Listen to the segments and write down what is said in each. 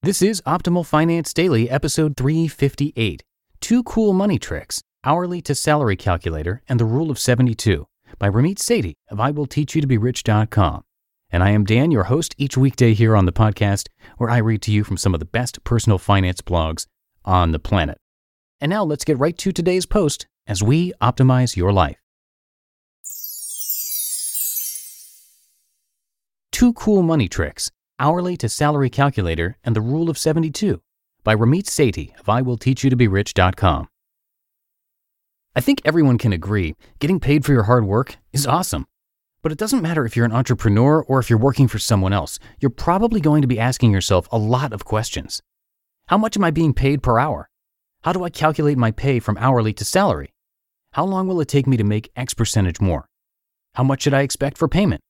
This is Optimal Finance Daily, episode 358, 2 Cool Money Tricks, Hourly to Salary Calculator, and the Rule of 72, by Ramit Sethi of I Will Teach You to be Rich.com. And I am Dan, your host, each weekday here on the podcast, where I read to you from some of the best personal finance blogs on the planet. And now let's get right to today's post as we optimize your life. 2 Cool Money Tricks, Hourly to Salary Calculator and the Rule of 72 by Ramit Sethi of IWillTeachYouToBeRich.com. I think everyone can agree getting paid for your hard work is awesome. But it doesn't matter if you're an entrepreneur or if you're working for someone else, you're probably going to be asking yourself a lot of questions. How much am I being paid per hour? How do I calculate my pay from hourly to salary? How long will it take me to make X percentage more? How much should I expect for payment?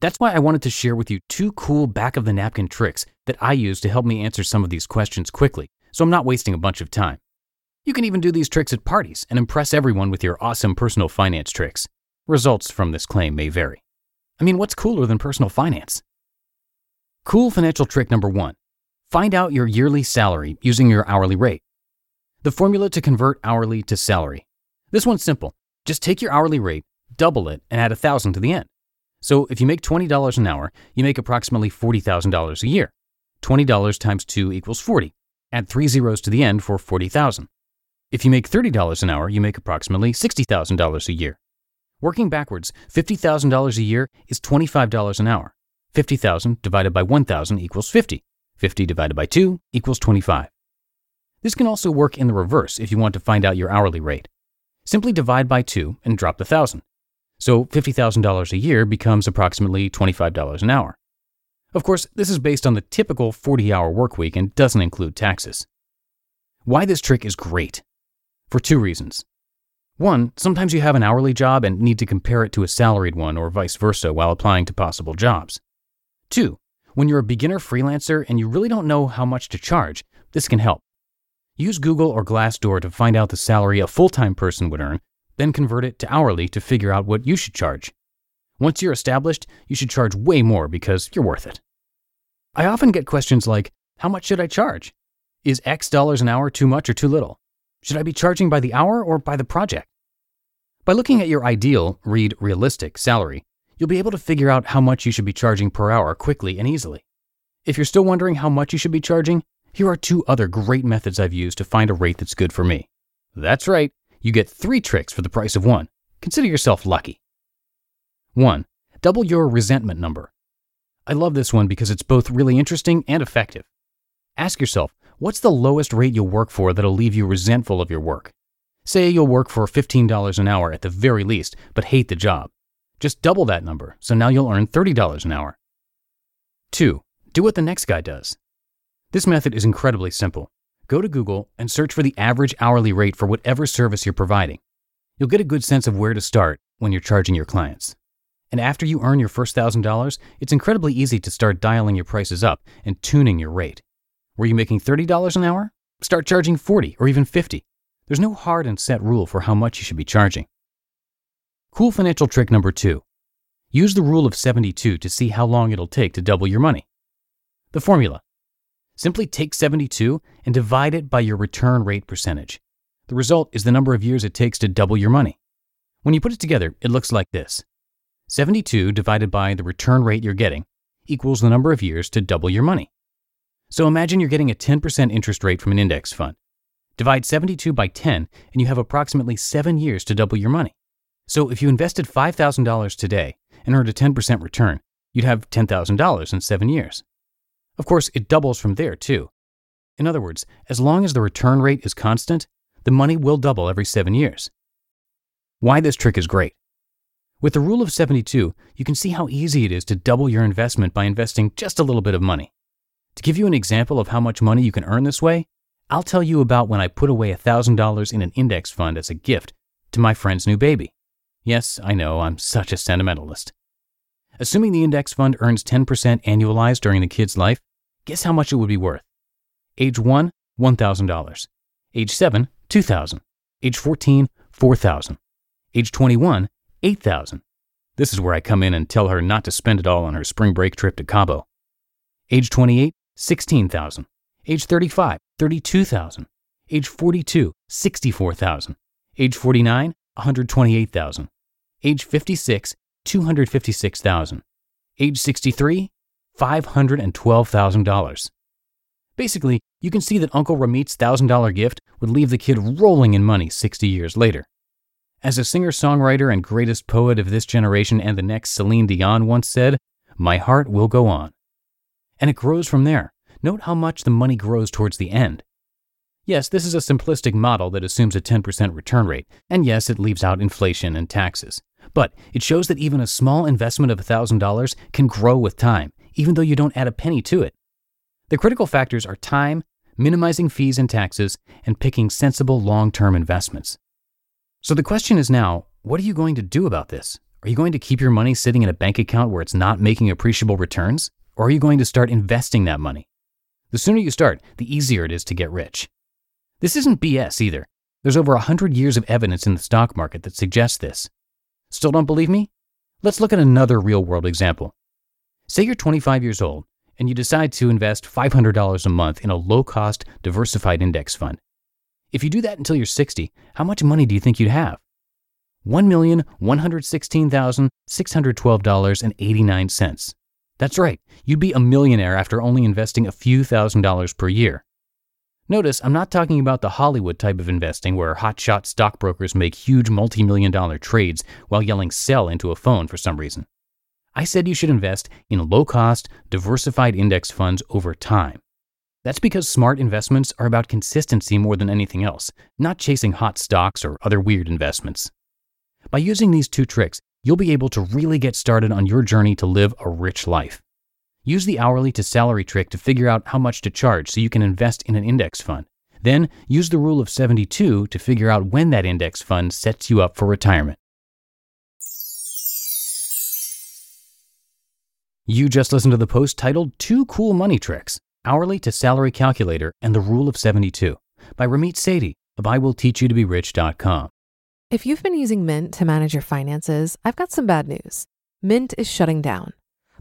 That's why I wanted to share with you 2 cool back-of-the-napkin tricks that I use to help me answer some of these questions quickly, so I'm not wasting a bunch of time. You can even do these tricks at parties and impress everyone with your awesome personal finance tricks. Results from this claim may vary. I mean, what's cooler than personal finance? Cool financial trick number 1. Find out your yearly salary using your hourly rate. The formula to convert hourly to salary. This one's simple. Just take your hourly rate, double it, and add 1,000 to the end. So if you make $20 an hour, you make approximately $40,000 a year. $20 times 2 equals 40. Add 3 zeros to the end for 40,000. If you make $30 an hour, you make approximately $60,000 a year. Working backwards, $50,000 a year is $25 an hour. 50,000 divided by 1,000 equals 50. 50 divided by 2 equals 25. This can also work in the reverse if you want to find out your hourly rate. Simply divide by 2 and drop the 1,000. So $50,000 a year becomes approximately $25 an hour. Of course, this is based on the typical 40-hour work week and doesn't include taxes. Why this trick is great? For 2 reasons. 1, sometimes you have an hourly job and need to compare it to a salaried one or vice versa while applying to possible jobs. 2, when you're a beginner freelancer and you really don't know how much to charge, this can help. Use Google or Glassdoor to find out the salary a full-time person would earn, then convert it to hourly to figure out what you should charge. Once you're established, you should charge way more because you're worth it. I often get questions like, how much should I charge? Is X dollars an hour too much or too little? Should I be charging by the hour or by the project? By looking at your ideal, read realistic, salary, you'll be able to figure out how much you should be charging per hour quickly and easily. If you're still wondering how much you should be charging, here are 2 other great methods I've used to find a rate that's good for me. That's right. You get 3 tricks for the price of 1. Consider yourself lucky. 1. Double your resentment number. I love this one because it's both really interesting and effective. Ask yourself, what's the lowest rate you'll work for that'll leave you resentful of your work? Say you'll work for $15 an hour at the very least, but hate the job. Just double that number, so now you'll earn $30 an hour. 2. Do what the next guy does. This method is incredibly simple. Go to Google and search for the average hourly rate for whatever service you're providing. You'll get a good sense of where to start when you're charging your clients. And after you earn your first $1,000, it's incredibly easy to start dialing your prices up and tuning your rate. Were you making $30 an hour? Start charging $40 or even $50. There's no hard and set rule for how much you should be charging. Cool financial trick number 2. Use the rule of 72 to see how long it'll take to double your money. The formula. Simply take 72 and divide it by your return rate percentage. The result is the number of years it takes to double your money. When you put it together, it looks like this. 72 divided by the return rate you're getting equals the number of years to double your money. So imagine you're getting a 10% interest rate from an index fund. Divide 72 by 10, and you have approximately 7 years to double your money. So if you invested $5,000 today and earned a 10% return, you'd have $10,000 in 7 years. Of course, it doubles from there too. In other words, as long as the return rate is constant, the money will double every 7 years. Why this trick is great. With the rule of 72, you can see how easy it is to double your investment by investing just a little bit of money. To give you an example of how much money you can earn this way, I'll tell you about when I put away $1,000 in an index fund as a gift to my friend's new baby. Yes, I know, I'm such a sentimentalist. Assuming the index fund earns 10% annualized during the kid's life, guess how much it would be worth? Age 1, $1,000. Age 7, $2,000. Age 14, $4,000. Age 21, $8,000. This is where I come in and tell her not to spend it all on her spring break trip to Cabo. Age 28, $16,000. Age 35, $32,000. Age 42, $64,000. Age 49, $128,000. Age 56, $256,000. Age 63, $512,000. Basically, you can see that Uncle Ramit's $1,000 gift would leave the kid rolling in money 60 years later. As a singer-songwriter and greatest poet of this generation and the next, Celine Dion once said, "My heart will go on." And it grows from there. Note how much the money grows towards the end. Yes, this is a simplistic model that assumes a 10% return rate, and yes, it leaves out inflation and taxes. But it shows that even a small investment of $1,000 can grow with time, even though you don't add a penny to it. The critical factors are time, minimizing fees and taxes, and picking sensible long-term investments. So the question is now, what are you going to do about this? Are you going to keep your money sitting in a bank account where it's not making appreciable returns? Or are you going to start investing that money? The sooner you start, the easier it is to get rich. This isn't BS either. There's over 100 years of evidence in the stock market that suggests this. Still don't believe me? Let's look at another real-world example. Say you're 25 years old and you decide to invest $500 a month in a low-cost, diversified index fund. If you do that until you're 60, how much money do you think you'd have? $1,116,612.89. That's right, you'd be a millionaire after only investing a few $1,000s per year. Notice, I'm not talking about the Hollywood type of investing where hotshot stockbrokers make huge multi-million-dollar trades while yelling sell into a phone for some reason. I said you should invest in low-cost, diversified index funds over time. That's because smart investments are about consistency more than anything else, not chasing hot stocks or other weird investments. By using these two tricks, you'll be able to really get started on your journey to live a rich life. Use the hourly to salary trick to figure out how much to charge so you can invest in an index fund. Then use the rule of 72 to figure out when that index fund sets you up for retirement. You just listened to the post titled 2 Cool Money Tricks, Hourly to Salary Calculator and the Rule of 72 by Ramit Sethi of IWillTeachYouToBeRich.com. If you've been using Mint to manage your finances, I've got some bad news. Mint is shutting down.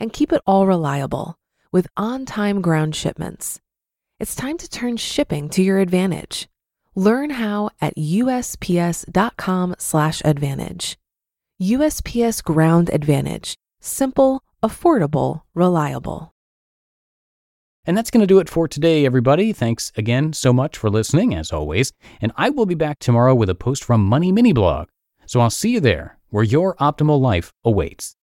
And keep it all reliable with on-time ground shipments. It's time to turn shipping to your advantage. Learn how at USPS.com/advantage. USPS Ground Advantage. Simple, affordable, reliable. And that's going to do it for today, everybody. Thanks again so much for listening, as always. And I will be back tomorrow with a post from Money Mini Blog. So I'll see you there, where your optimal life awaits.